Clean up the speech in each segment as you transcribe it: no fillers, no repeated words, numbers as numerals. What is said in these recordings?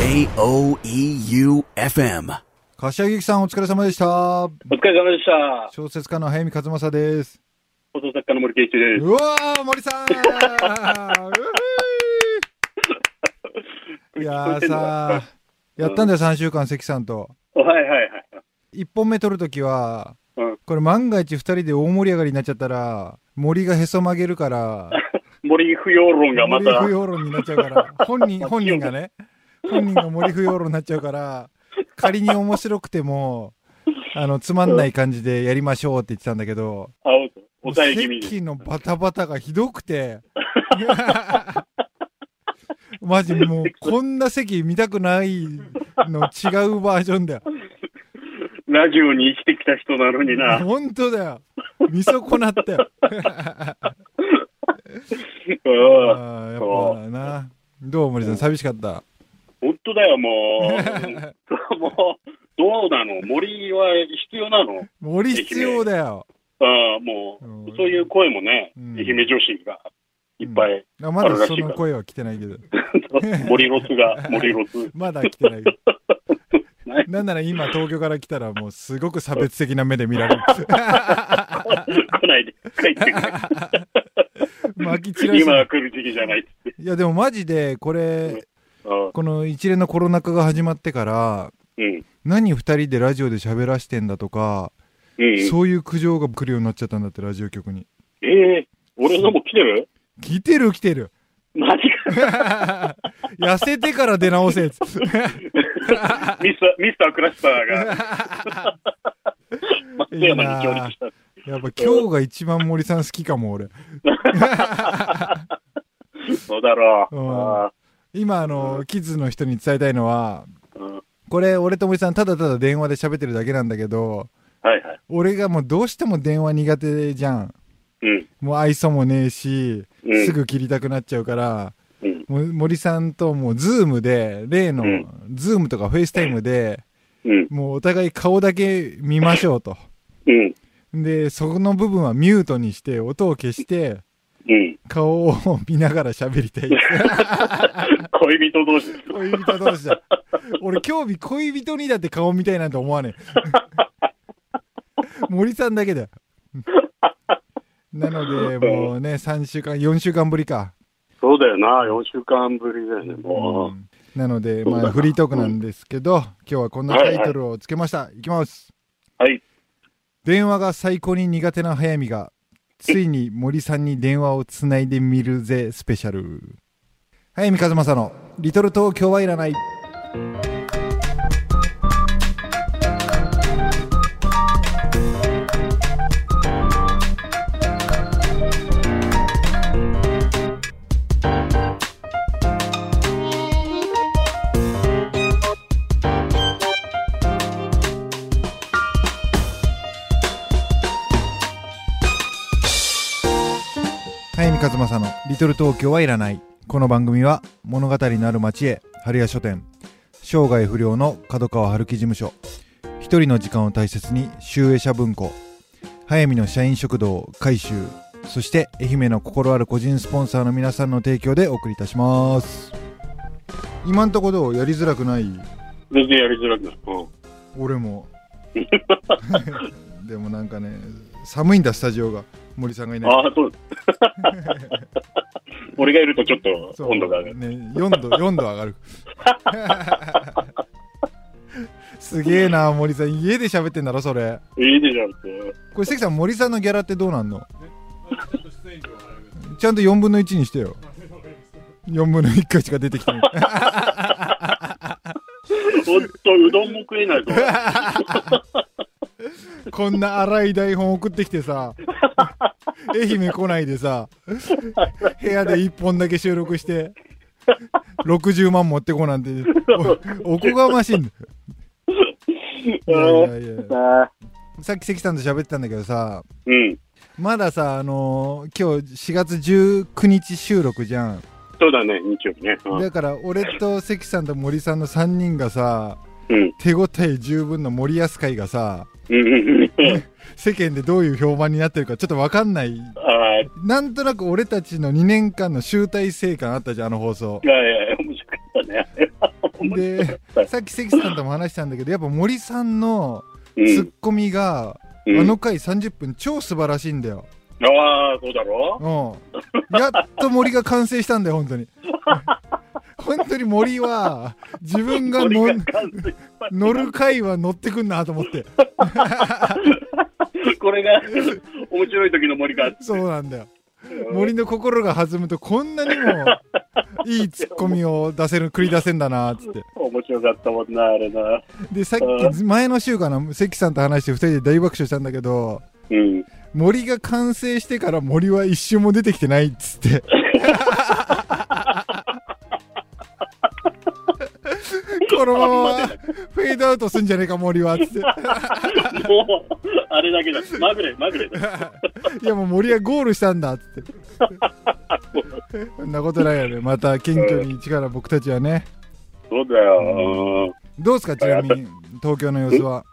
JOEUFM 柏木さんお疲れ様でした。お疲れ様でした。小説家の早見和正です。放送作家の森圭一です。うわー、森さんいやーさー、やったんだよ、3週間、関さんと。はいはいはい。1本目撮るときは、これ万が一2人で大盛り上がりになっちゃったら、森がへそ曲げるから、森不要論がまた。森不要論になっちゃうから、本人が森不要論になっちゃうから、仮に面白くても、つまんない感じでやりましょうって言ってたんだけど、席のバタバタがひどくて、マジもうこんな席見たくないの違うバージョンだよ。ラジオに生きてきた人なのにな。本当だよ。見損なったよ。あ、やっぱな。どう、森さん、寂しかった。本当だよ、もうどうなの、森は必要なの。森必要だよ。ああ、もうそういう声もね、愛媛女子がいっぱいあるらしいから、まだその声は来てないけど。森ロスまだ来てないけど。なんなら今東京から来たらもうすごく差別的な目で見られる。来ないで。今は来る時期じゃないって。いやでもマジでこれ、この一連のコロナ禍が始まってから、何2人でラジオで喋らしてんだとか、そういう苦情が来るようになっちゃったんだって、ラジオ局に。俺のも来てる？来てる。マジか。痩せてから出直せっつって。ミスタークラスターが松山に上陸した。やっぱ今日が一番森さん好きかも俺。そうだろう。今キズの人に伝えたいのは、これ俺と森さんただただ電話で喋ってるだけなんだけど、はいはい、俺がもうどうしても電話苦手じゃん、もう愛想もねえし、すぐ切りたくなっちゃうから、森さんともうズームで、例のズームとかフェイスタイムで、もうお互い顔だけ見ましょうと、でそこの部分はミュートにして音を消して、顔を見ながら喋りたい。恋人同士だ。俺今日恋人にだって顔見たいなんて思わねえ。森さんだけだよ。なのでもうね、3週間4週間ぶりか。そうだよな、4週間ぶりだよねもう、なのでまあフリートークなんですけど、今日はこんなタイトルをつけました、いきます。はい。電話が最高に苦手な早見がついに森さんに電話をつないでみるぜスペシャル。早見和正のリトル東京はいらない。早見和正のリトル東京はいらない。この番組は物語のある街へ、春屋書店、生涯不良の角川春樹事務所、一人の時間を大切に集英社文庫、早見の社員食堂改修、そして愛媛の心ある個人スポンサーの皆さんの提供でお送りいたします。今んとこどう、やりづらくない？全然やりづらくない。俺も。でもなんかね、寒いんだスタジオが、森さんがいない。ああ、そうです。俺がいるとちょっと温度が上がる、4度上がる。すげえな、森さん家で喋ってんだろそれ。家で喋ってこれ、関さん森さんのギャラってどうなんの？ちゃんと4分の1にしてよ。4分の1回しか出てきてない。ほんとうどんも食えないぞ。こんな荒い台本送ってきてさ、愛媛来ないでさ、部屋で1本だけ収録して60万持ってこなんておこがましいんだよ。さっき関さんと喋ってたんだけどさ、まださ、今日4月19日収録じゃん。そうだね、日曜日ね。だから俺と関さんと森さんの3人がさ、手応え十分の森安会がさ、世間でどういう評判になってるかちょっと分かんない。なんとなく俺たちの2年間の集大成感あったじゃん、あの放送。いやいや、面白かったね。でさっき関さんとも話したんだけど、やっぱ森さんのツッコミが、うん、あの回30分超素晴らしいんだよ。ああ、そうだろう。やっと森が完成したんだよ、本当に。本当に森は自分が乗る回は乗ってくんなと思って。これが面白い時の森か。そうなんだよ。森の心が弾むとこんなにもいいツッコミを出せる繰り出せんだなーつって。面白かったもんなあれな。でさっき前の週かな、関さんと話して2人で大爆笑したんだけど、うん、森が完成してから森は一瞬も出てきてないっつってこのままフェードアウトすんじゃねえか森はっつってもうあれだけだ、まぐれまぐれだいやもう森はゴールしたんだっつってそんなことないよね。また謙虚に力、僕たちはね。そうだよ。どうですか、ちなみに東京の様子は。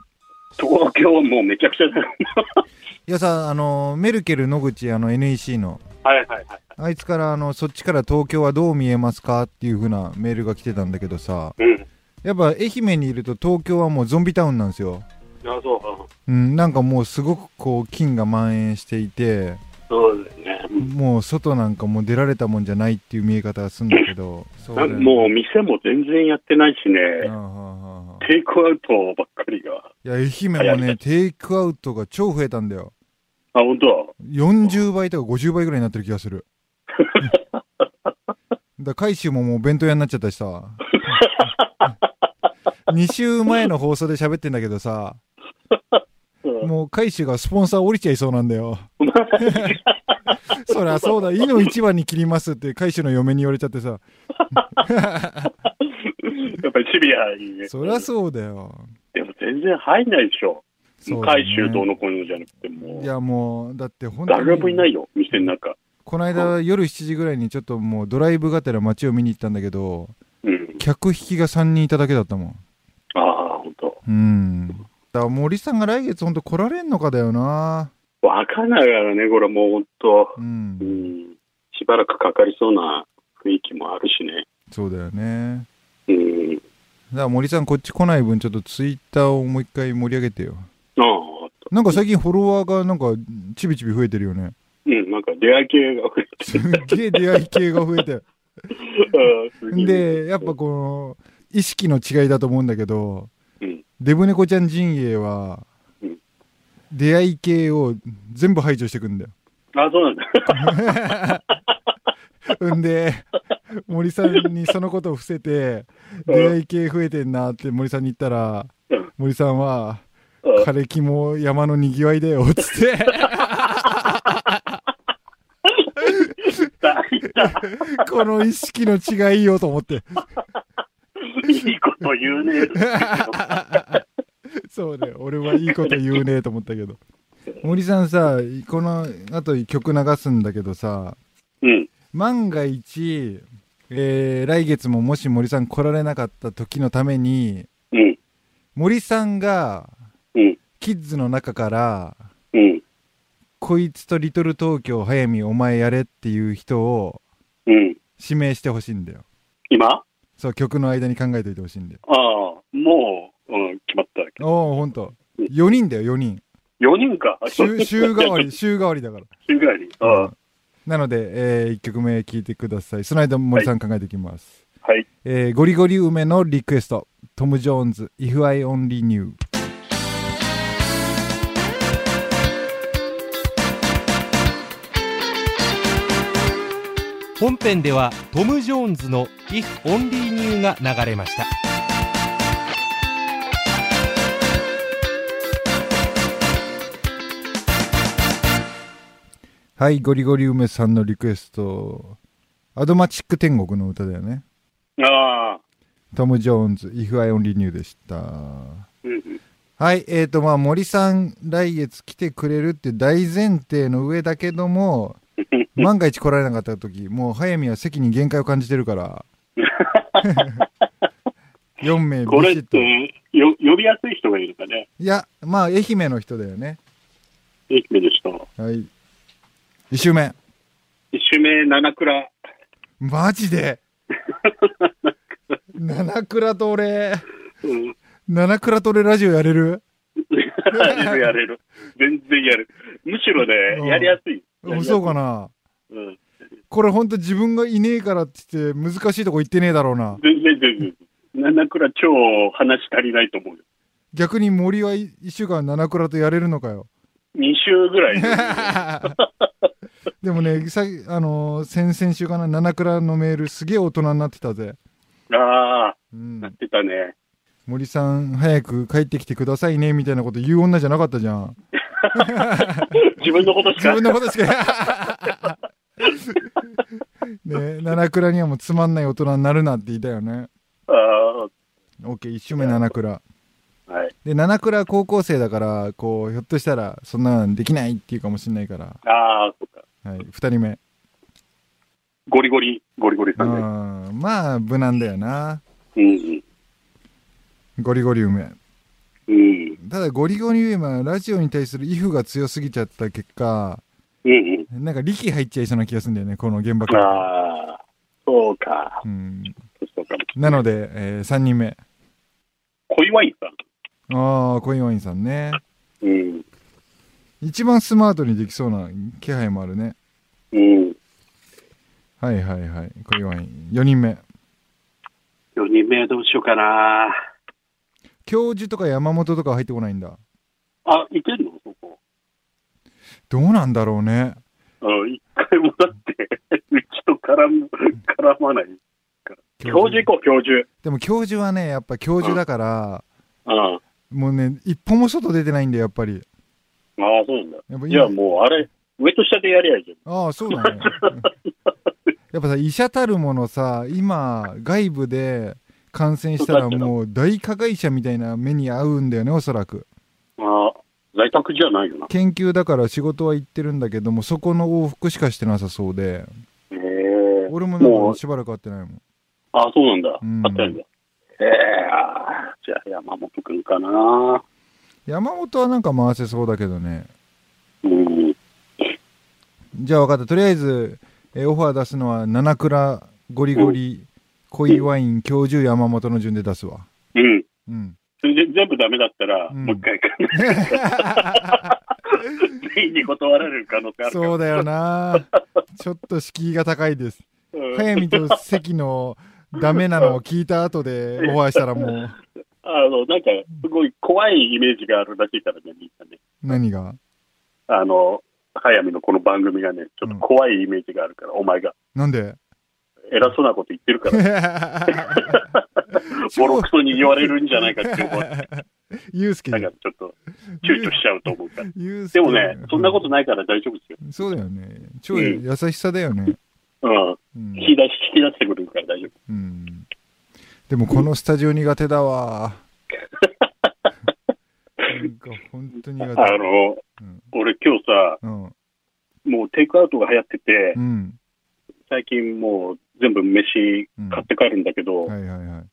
東京もうめちゃくちゃだいやさ、メルケル野口、NEC の、はいはいはい、あいつからそっちから東京はどう見えますかっていう風なメールが来てたんだけどさ、うん、やっぱ愛媛にいると東京はもうゾンビタウンなんですよ。あ、そう、うん、なんかもうすごくこう菌が蔓延していて、そうですね、もう外なんかもう出られたもんじゃないっていう見え方がするんだけどそうだ、ね、もう店も全然やってないしね。あーはーはー、テイクアウトばっかりが。いや愛媛もねテイクアウトが超増えたんだよ。あ、本当。40倍とか50倍ぐらいになってる気がするだ海州ももう弁当屋になっちゃったしさ2週前の放送で喋ってんだけどさもう海舟がスポンサー降りちゃいそうなんだよそりゃそうだ、いの一番に切りますって海舟の嫁に言われちゃってさやっぱりシビアにね。そりゃそうだよ。でも全然入んないでしょ、ね、海舟どうのこうのじゃなくてもう。いやもうだって本当に誰もいないよ店の中。この間夜7時ぐらいにちょっともうドライブがてら街を見に行ったんだけど、うん、客引きが3人いただけだったもん。ああ、ほんと。うん。だから森さんが来月ほんと来られんのかだよな。わかんないからね、これもうほんと、うんうん。しばらくかかりそうな雰囲気もあるしね。そうだよね。うん。だから森さんこっち来ない分ちょっとツイッターをもう一回盛り上げてよ。ああ。なんか最近フォロワーがなんかちびちび増えてるよね。うん、なんか出会い系が増えて。すっげえ出会い系が増えてる。で、やっぱこの、意識の違いだと思うんだけど、うん、デブ猫ちゃん陣営は、うん、出会い系を全部排除してくんだよ。あ、そうなんだ。んで森さんにそのことを伏せて出会い系増えてんなって森さんに言ったら、うん、森さんは枯れ木も山のにぎわいだよっつってこの意識の違いよと思っていいこと言うねーそうね、俺はいいこと言うねーと思ったけど森さんさ、この後曲流すんだけどさ、うん、万が一、来月ももし森さん来られなかった時のために、うん、森さんが、うん、キッズの中から、うん、こいつとリトル東京早見お前やれっていう人を、うん、指名してほしいんだよ今。そう、曲の間に考えておいてほしいんで。ああ、もう、うん、決まったけど。ああ、ほんと。4人だよ、4人。4人か。週替わり、週替わりだから。週替わり。ああ、うん。なので、1曲目聴いてください。その間、森さん考えていきます。はい。ゴリゴリ梅のリクエスト。トム・ジョーンズ、If I Only Knew。本編ではトム・ジョーンズの If Only Knew が流れました。はい、ゴリゴリ梅さんのリクエスト、アドマチック天国の歌だよね。ああ、トム・ジョーンズ If I Only Knew でしたはい、まあ森さん来月来てくれるって大前提の上だけども万が一来られなかった時、もう早見は席に限界を感じてるから4名これって呼びやすい人がいるかね。いや、まあ愛媛の人だよね。愛媛の人。はい、1周目7倉。マジで七倉と俺、うん、七倉と俺ラジオやれるやれる全然やる、むしろね、うん、やりやすい。そうかな、うん、これほんと自分がいねえからって言って難しいとこ行ってねえだろうな。全然全然七倉超話足りないと思うよ。逆に森は1週間七倉とやれるのかよ。2週ぐらい でもね、先々週かな、七倉のメールすげえ大人になってたぜ。ああ、うん、なってたね。森さん早く帰ってきてくださいねみたいなこと言う女じゃなかったじゃん自分のことしかね、七倉にはもうつまんない大人になるなって言いたよね。ああ、 OK、 1周目七倉、はい、で七倉高校生だからこうひょっとしたらそんなんできないっていうかもしれないから。ああ、そっか、はい、2人目ゴリゴリさんで、あ、まあ無難だよな、うんうん、ゴリゴリ梅、うん、ただゴリゴリ梅はラジオに対するイフが強すぎちゃった結果、うんうん、なんか力入っちゃいそうな気がするんだよね、この現場から。ああ、そうか、うん、そうか。なので、3人目小岩井さん。ああ、コインワインさんね、うん、一番スマートにできそうな気配もあるね、うん、はいはいはい、コインワイン。4人目どうしようかな。教授とか山本とか入ってこないんだ。あ、いてんのそこ。どうなんだろうね。一回もだってうちと絡まないから。教授行こう、教授。でも教授はね、やっぱ教授だから、うん、もうね、一歩も外出てないんだよ、やっぱり。ああ、そうなんだ。やっぱいや、もうあれ、上と下でやりゃいいじゃん。ああ、そうだね。やっぱさ、医者たるものさ、今、外部で感染したらもう大加害者みたいな目に遭うんだよね、おそらく。ああ、在宅じゃないよな。研究だから仕事は行ってるんだけども、そこの往復しかしてなさそうで。へえ。俺もなんかしばらく会ってないもん。ああ、そうなんだ。会ってないんだ。じゃあ山本くんかな。山本はなんか回せそうだけどね。うん。じゃあ分かった。とりあえず、オファー出すのは七倉、ゴリゴリ、うん、濃いワイン、うん、教授、山本の順で出すわ。うん。うん。それで全部ダメだったら、うん、もう一回全員に断られる可能性あるから。そうだよな。ちょっと敷居が高いです。うん、早見と関のダメなのを聞いた後でオファーしたらもうなんかすごい怖いイメージがあるらしいからね、みんなね。何が？早見のこの番組がね、ちょっと怖いイメージがあるから、うん、お前がなんで偉そうなこと言ってるからボロクソに言われるんじゃないかって思ってユウスケなんかちょっと躊躇しちゃうと思うから。でもね、そんなことないから大丈夫ですよ。そうだよね、超優しさだよね、うんうん、引き出してくるから大丈夫、うん、でもこのスタジオ苦手だわなんか本当に苦手。俺今日さ、うん、もうテイクアウトが流行ってて、うん、最近もう全部飯買って帰るんだけど、うん、はいはいはい、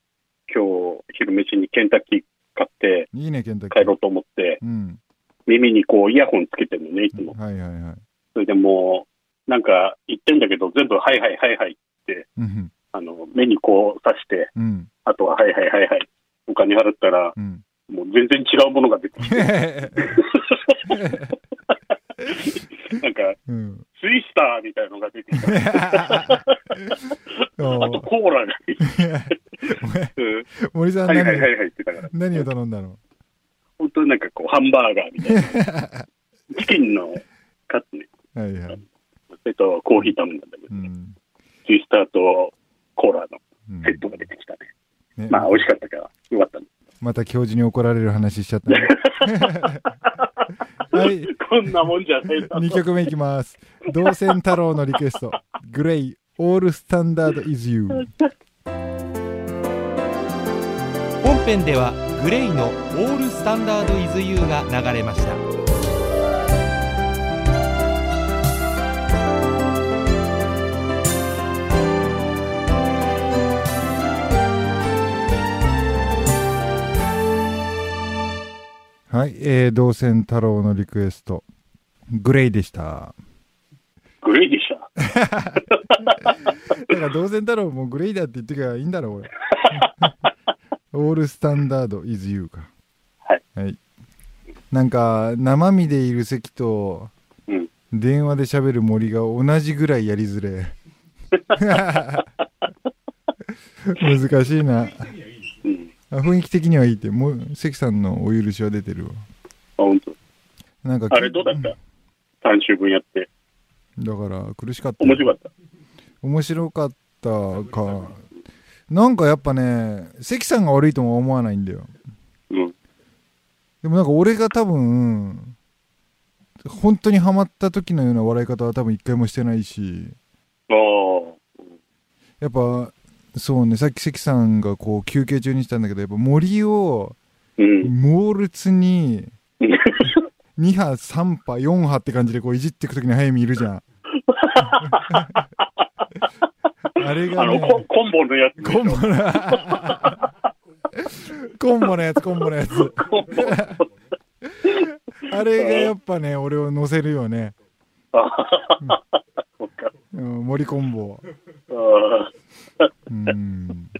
今日昼飯にケンタッキー買っていいね、ケンタッキー帰ろうと思って、うん、耳にこうイヤホンつけてるのね、いつも、うん、はいはいはい、それでもうなんか言ってんだけど全部はいはいはいはいって、うん、目にこう刺して、うん、あとははいはいはいはいお金払ったら、うん、もう全然違うものが出てきてなんか、うん、ツイスターみたいのが出てきたあとコーラが森さんはいはいはいはいって言ったから何を頼んだの。本当になんかこうハンバーガーみたいなチキンのカツね、はいはい、コーヒー頼んだんだけどね、うん、ツイスターとコーラのセットが出てきたね、うん、ね、まあ美味しかったからよかったね。また教授に怒られる話しちゃったね、はい、こんなもんじゃないだろ2曲目いきます。道仙太郎のリクエストグレイ、オールスタンダードイズユー。本編ではグレイのオールスタンダードイズユーが流れました。はい、道仙太郎のリクエストグレイでした。グレイでしただから同然だろう、もうグレイだって言ってからいいんだろう俺。オールスタンダードイズユーか。はい、はい、なんか生身でいる関と、うん、電話で喋る森が同じぐらいやりづれ。難しいな。雰囲気的にはいいって、もう関さんのお許しは出てるわ。あ、本当。なんかあれどうだった？3週分やって。だから苦しかった。面白かった。面白かったか。なんかやっぱね、関さんが悪いとも思わないんだよ。うん。でもなんか俺が多分本当にハマった時のような笑い方は多分一回もしてないし。ああ。やっぱ。そうね、さっき関さんがこう休憩中にしたんだけど、やっぱ森を猛烈に2波3波4波って感じでこういじっていくときに早見いるじゃん。あれがね、コンボのやつ、コンボのやつあれがやっぱね俺を乗せるよね。うん、森コンボ。うん。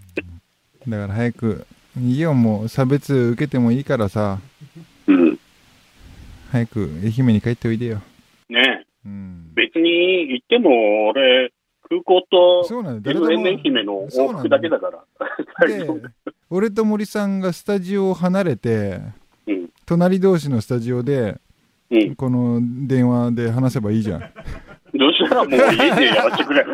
だから早くいいよ、もう差別受けてもいいからさ、うん、早く愛媛に帰っておいでよ。ねえ、うん、別に行っても俺空港とJOEUFM愛媛の往復だけだからで俺と森さんがスタジオを離れて、うん、隣同士のスタジオで、うん、この電話で話せばいいじゃん。どうしたらもう家でやってくれ。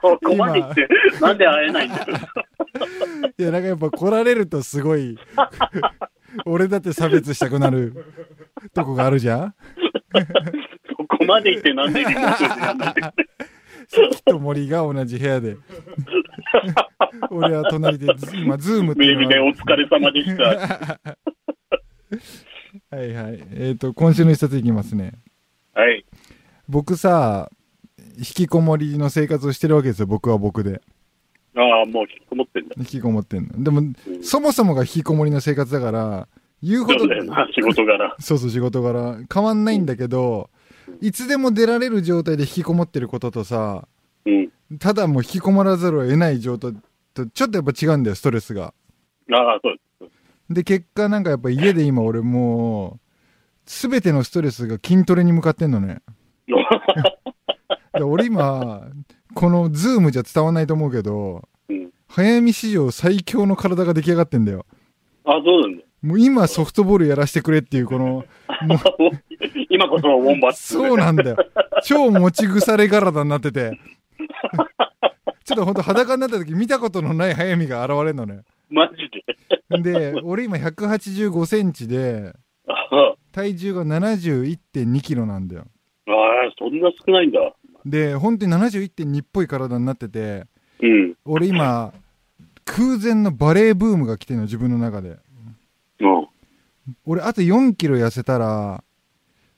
ここまで来てなんで会えないんだ。いやなんかやっぱ来られるとすごい俺だって差別したくなるとこがあるじゃん。ここまで行ってなんでリモートでやんない。関と森が同じ部屋で俺は隣で今ズームってメールでお疲れ様でした。はいはい、今週の一冊いきますね。はい、僕さ引きこもりの生活をしてるわけですよ。僕は僕で。ああ、もう引きこもってんだ。引きこもってんの。でも、うん、そもそもが引きこもりの生活だから言うほど、仕事柄そうそう仕事柄変わんないんだけど、うん、いつでも出られる状態で引きこもってることとさ、うん、ただもう引きこもらざるを得ない状態とちょっとやっぱ違うんだよ、ストレスが。ああ、そうです。で結果なんかやっぱ家で今俺もう全てのストレスが筋トレに向かってんのね。俺今このズームじゃ伝わんないと思うけど、うん、早見史上最強の体が出来上がってんだよ。あ、そうなんだ。もう今ソフトボールやらしてくれっていうこのもう今こそのウォンバッツ。そうなんだよ。超持ち腐れ体になっててちょっとほんと裸になった時見たことのない早見が現れるのね。マジで。で俺今185センチで体重が 71.2 キロなんだよ。ああ、そんな少ないんだ。で本当に 71.2 っぽい体になってて、うん、俺今空前のバレーブームが来てるの自分の中で、うん、俺あと4キロ痩せたら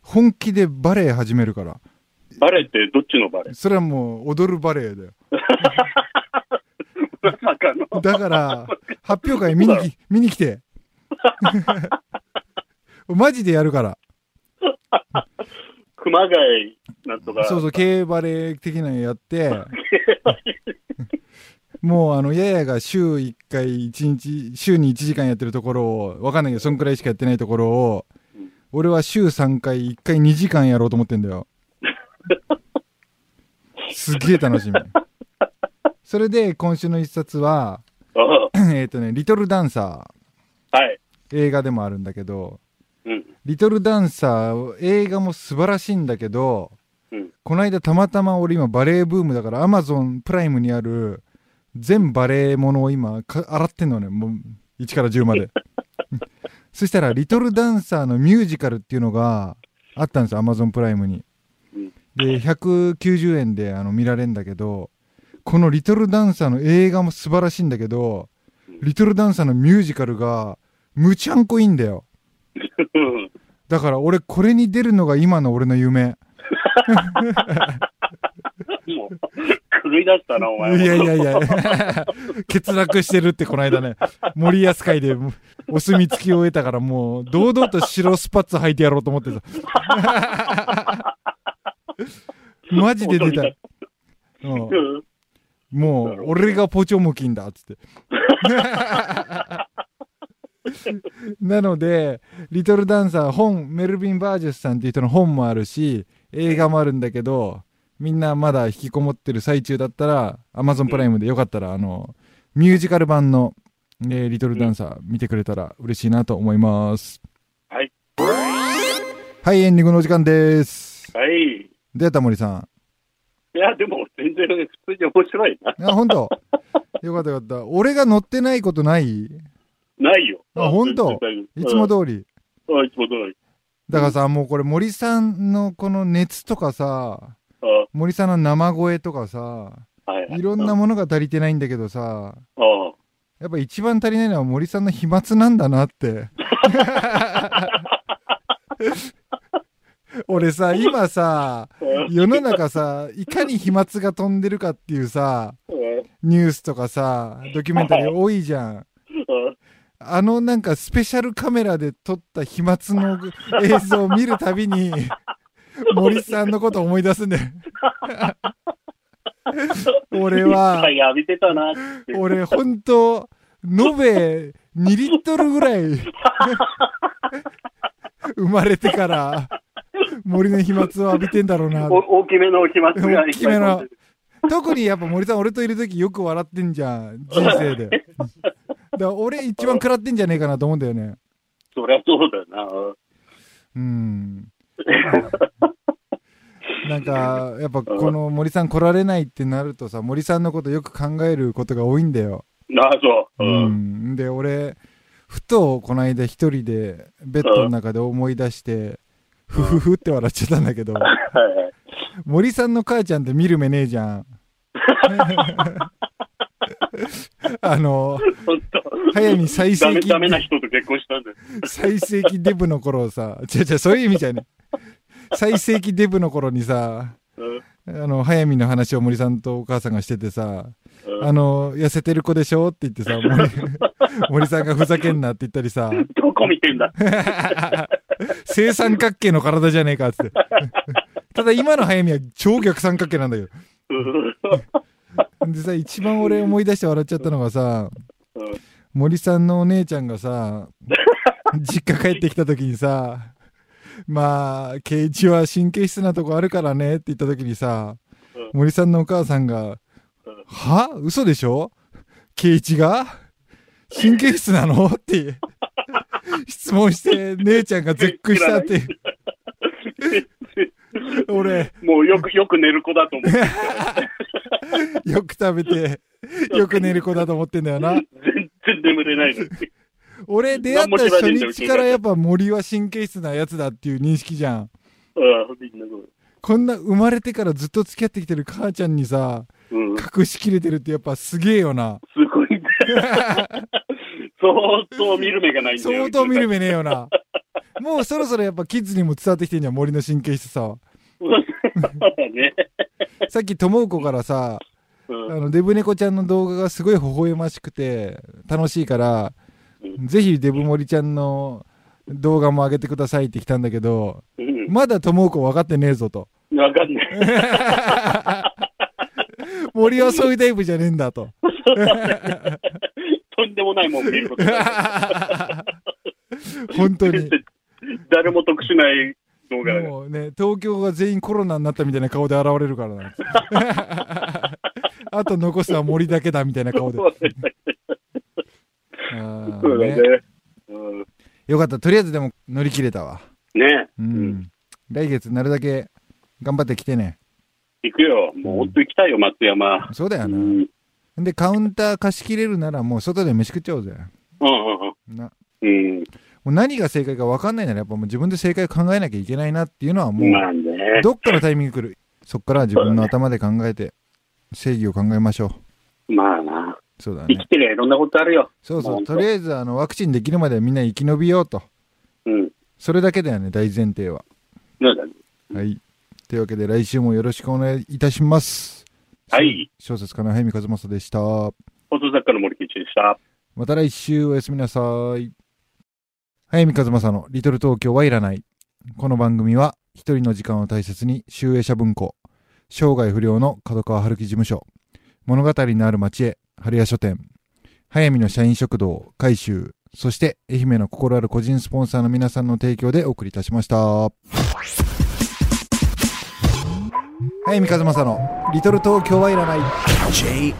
本気でバレー始めるから。バレーってどっちのバレー？それはもう踊るバレーだよ。だから発表会見に来てマジでやるから熊谷なんとか、そうそう、Kバレー的なのやってもうややが週1回1日週に1時間やってるところを分かんないけどそんくらいしかやってないところを、うん、俺は週3回1回2時間やろうと思ってんだよ。すげえ楽しみ。それで今週の一冊はリトルダンサー、はい、映画でもあるんだけど、うん、リトルダンサー映画も素晴らしいんだけど、うん、この間たまたま俺今バレーブームだからアマゾンプライムにある全バレーものを今洗ってんのね、もう1から10まで。そしたらリトルダンサーのミュージカルっていうのがあったんですよ、アマゾンプライムに。で190円で見られるんだけど、このリトルダンサーの映画も素晴らしいんだけどリトルダンサーのミュージカルがむちゃんこいいんだよ。だから俺これに出るのが今の俺の夢。もう狂いだったなお前。いやいやいや欠落してるってこの間ね森安会でお墨付きを得たからもう堂々と白スパッツ履いてやろうと思ってた。マジで出たい。うん、もう俺がポチョムキンだっつってなのでリトルダンサー本メルビン・バージェスさんっていう人の本もあるし映画もあるんだけど、みんなまだ引きこもってる最中だったら Amazon プライムでよかったらあのミュージカル版の、リトルダンサー見てくれたら嬉しいなと思います。はいはい、エンディングのお時間です。はい、どうやった森さん。いやでも全然普通に面白いな。あ、本当。よかったよかった。俺が乗ってないことないないよ。あ、本当。いつも通り。あ、いつも通り。だからさ、もうこれ森さんのこの熱とかさ、森さんの生声とかさ、いろんなものが足りてないんだけどさ、やっぱ一番足りないのは森さんの飛沫なんだなって俺さ今さ世の中さいかに飛沫が飛んでるかっていうさニュースとかさドキュメンタリー多いじゃん。あのなんかスペシャルカメラで撮った飛沫の映像を見るたびに森さんのことを思い出すんだよ俺は俺ほんと延べ2リットルぐらい生まれてから森の飛沫を浴びてんだろうな。大きめの飛沫が大きめの。特にやっぱ森さん俺といるときよく笑ってんじゃん人生でだから俺一番食らってんじゃねえかなと思うんだよね。そりゃそうだよな。うんなんかやっぱこの森さん来られないってなるとさ森さんのことよく考えることが多いんだよ。ああそう、うん、で俺ふとこの間一人でベッドの中で思い出してふふふって笑っちゃったんだけど森さんの母ちゃんって見る目ねえじゃん早見最盛期ダメな人と結婚したんだよ最盛期デブの頃さ違うそういう意味じゃね最盛期デブの頃にさ、早見の話を森さんとお母さんがしててさ、痩せてる子でしょって言ってさ 森さんがふざけんなって言ったりさどこ見てんだ正三角形の体じゃねえかってただ今の早見は超逆三角形なんだよでさ一番俺思い出して笑っちゃったのがさ、森さんのお姉ちゃんがさ実家帰ってきた時にさまあ圭一は神経質なとこあるからねって言った時にさ、森さんのお母さんがは嘘でしょ圭一が神経質なのって質問して姉ちゃんが絶句したって俺もうよく寝る子だと思ってよく食べてよく寝る子だと思ってんだよな全然眠れないの俺出会った初日からやっぱ森は神経質なやつだっていう認識じゃん。こんな生まれてからずっと付き合ってきてる母ちゃんにさ、隠しきれてるってやっぱすげえよな。すごいね相当見る目がないんだよ。相当見る目ねえよなもうそろそろやっぱキッズにも伝わってきてんじゃん森の神経質さはさっきともうこからさ、デブ猫ちゃんの動画がすごい微笑ましくて楽しいからぜひデブ森ちゃんの動画も上げてくださいって来たんだけど、まだともうこ分かってねえぞと。分かんねえ森はそういうタイプじゃねえんだととんでもないもん見ること本当に誰も得しない動画もうね東京が全員コロナになったみたいな顔で現れるからなあと残すは森だけだみたいな顔でそうだね、よかった。とりあえずでも乗り切れたわね。来月なるだけ頑張ってきてね。行くよ。もうほんと行きたいよ松山。そうだよな、でカウンター貸し切れるならもう外で飯食っちゃおうぜ。もう何が正解か分かんないならやっぱもう自分で正解を考えなきゃいけないなっていうのはもう、どっかのタイミング来る。そっから自分の頭で考えて正義を考えましょう。まあなそうだね、生きてりゃいろんなことあるよ。そうそう、とりあえずワクチンできるまではみんな生き延びようと、それだけだよね大前提は。はい、というわけで来週もよろしくお願いいたします。はい、小説家の早見和正でした。放送作家の森圭一でした。また来週おやすみなさい。早見和正のリトル東京はいらない。この番組は一人の時間を大切に集英社文庫生涯不良の角川春樹事務所、物語のある街へ、春屋書店、早見の社員食堂、改修、そして愛媛の心ある個人スポンサーの皆さんの提供でお送りいたしました。早見和正のリトル東京はいらない。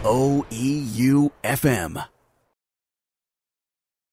JOEUFM